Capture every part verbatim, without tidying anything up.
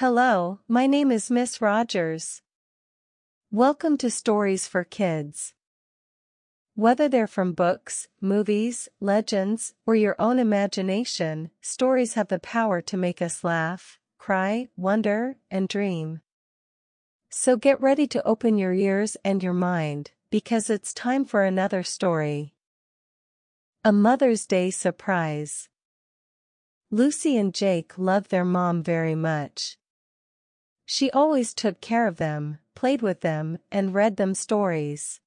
Hello, my name is Miss Rogers. Welcome to Stories for Kids. Whether they're from books, movies, legends, or your own imagination, stories have the power to make us laugh, cry, wonder, and dream. So get ready to open your ears and your mind, because it's time for another story. A Mother's Day Surprise. Lucy and Jake loved their mom very much. She always took care of them, played with them, and read them stories.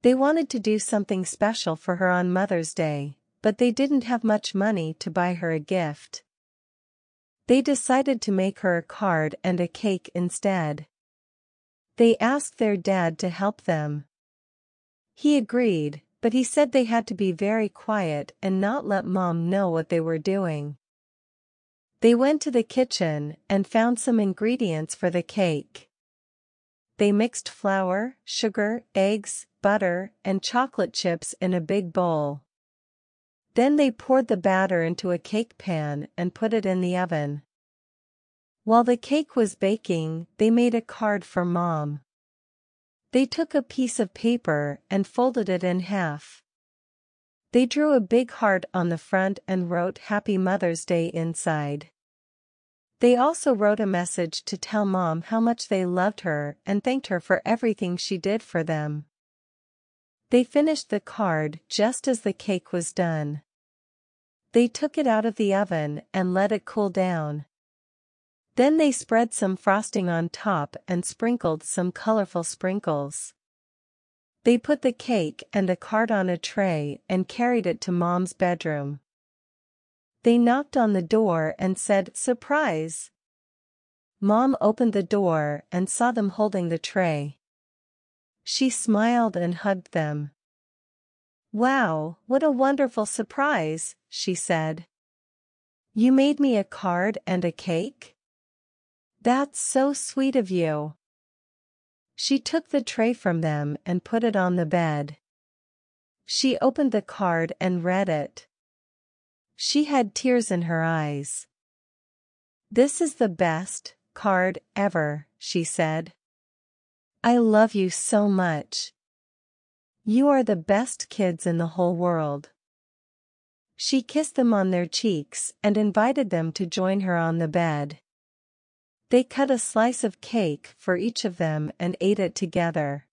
They wanted to do something special for her on Mother's Day, but they didn't have much money to buy her a gift. They decided to make her a card and a cake instead. They asked their dad to help them. He agreed, but he said they had to be very quiet and not let Mom know what they were doing. They went to the kitchen and found some ingredients for the cake. They mixed flour, sugar, eggs, butter, and chocolate chips in a big bowl. Then they poured the batter into a cake pan and put it in the oven. While the cake was baking, they made a card for Mom. They took a piece of paper and folded it in half. They drew a big heart on the front and wrote Happy Mother's Day inside. They also wrote a message to tell Mom how much they loved her and thanked her for everything she did for them. They finished the card just as the cake was done. They took it out of the oven and let it cool down. Then they spread some frosting on top and sprinkled some colorful sprinkles. They put the cake and the card on a tray and carried it to Mom's bedroom. They knocked on the door and said, "Surprise!" Mom opened the door and saw them holding the tray. She smiled and hugged them. "Wow, what a wonderful surprise," she said. "You made me a card and a cake? That's so sweet of you." She took the tray from them and put it on the bed. She opened the card and read it. She had tears in her eyes. "This is the best card ever," she said. "I love you so much. You are the best kids in the whole world." She kissed them on their cheeks and invited them to join her on the bed. They cut a slice of cake for each of them and ate it together.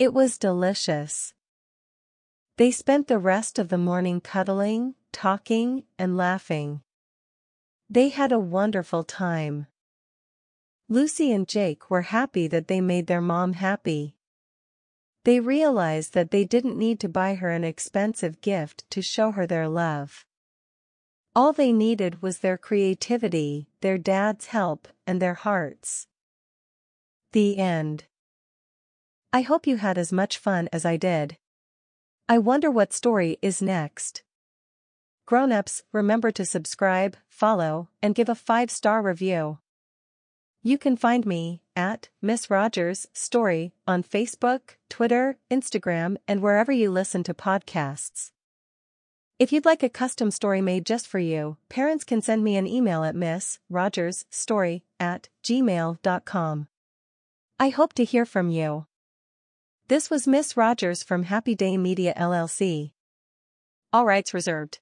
It was delicious. They spent the rest of the morning cuddling, talking, and laughing. They had a wonderful time. Lucy and Jake were happy that they made their mom happy. They realized that they didn't need to buy her an expensive gift to show her their love. All they needed was their creativity, their dad's help, and their hearts. The end. I hope you had as much fun as I did. I wonder what story is next. Grown-ups, remember to subscribe, follow, and give a five-star review. You can find me at Miss Rogers Story on Facebook, Twitter, Instagram, and wherever you listen to podcasts. If you'd like a custom story made just for you, parents can send me an email at miss rogers story at gmail dot com. I hope to hear from you. This was Miss Rogers from Happy Day Media L L C. All rights reserved.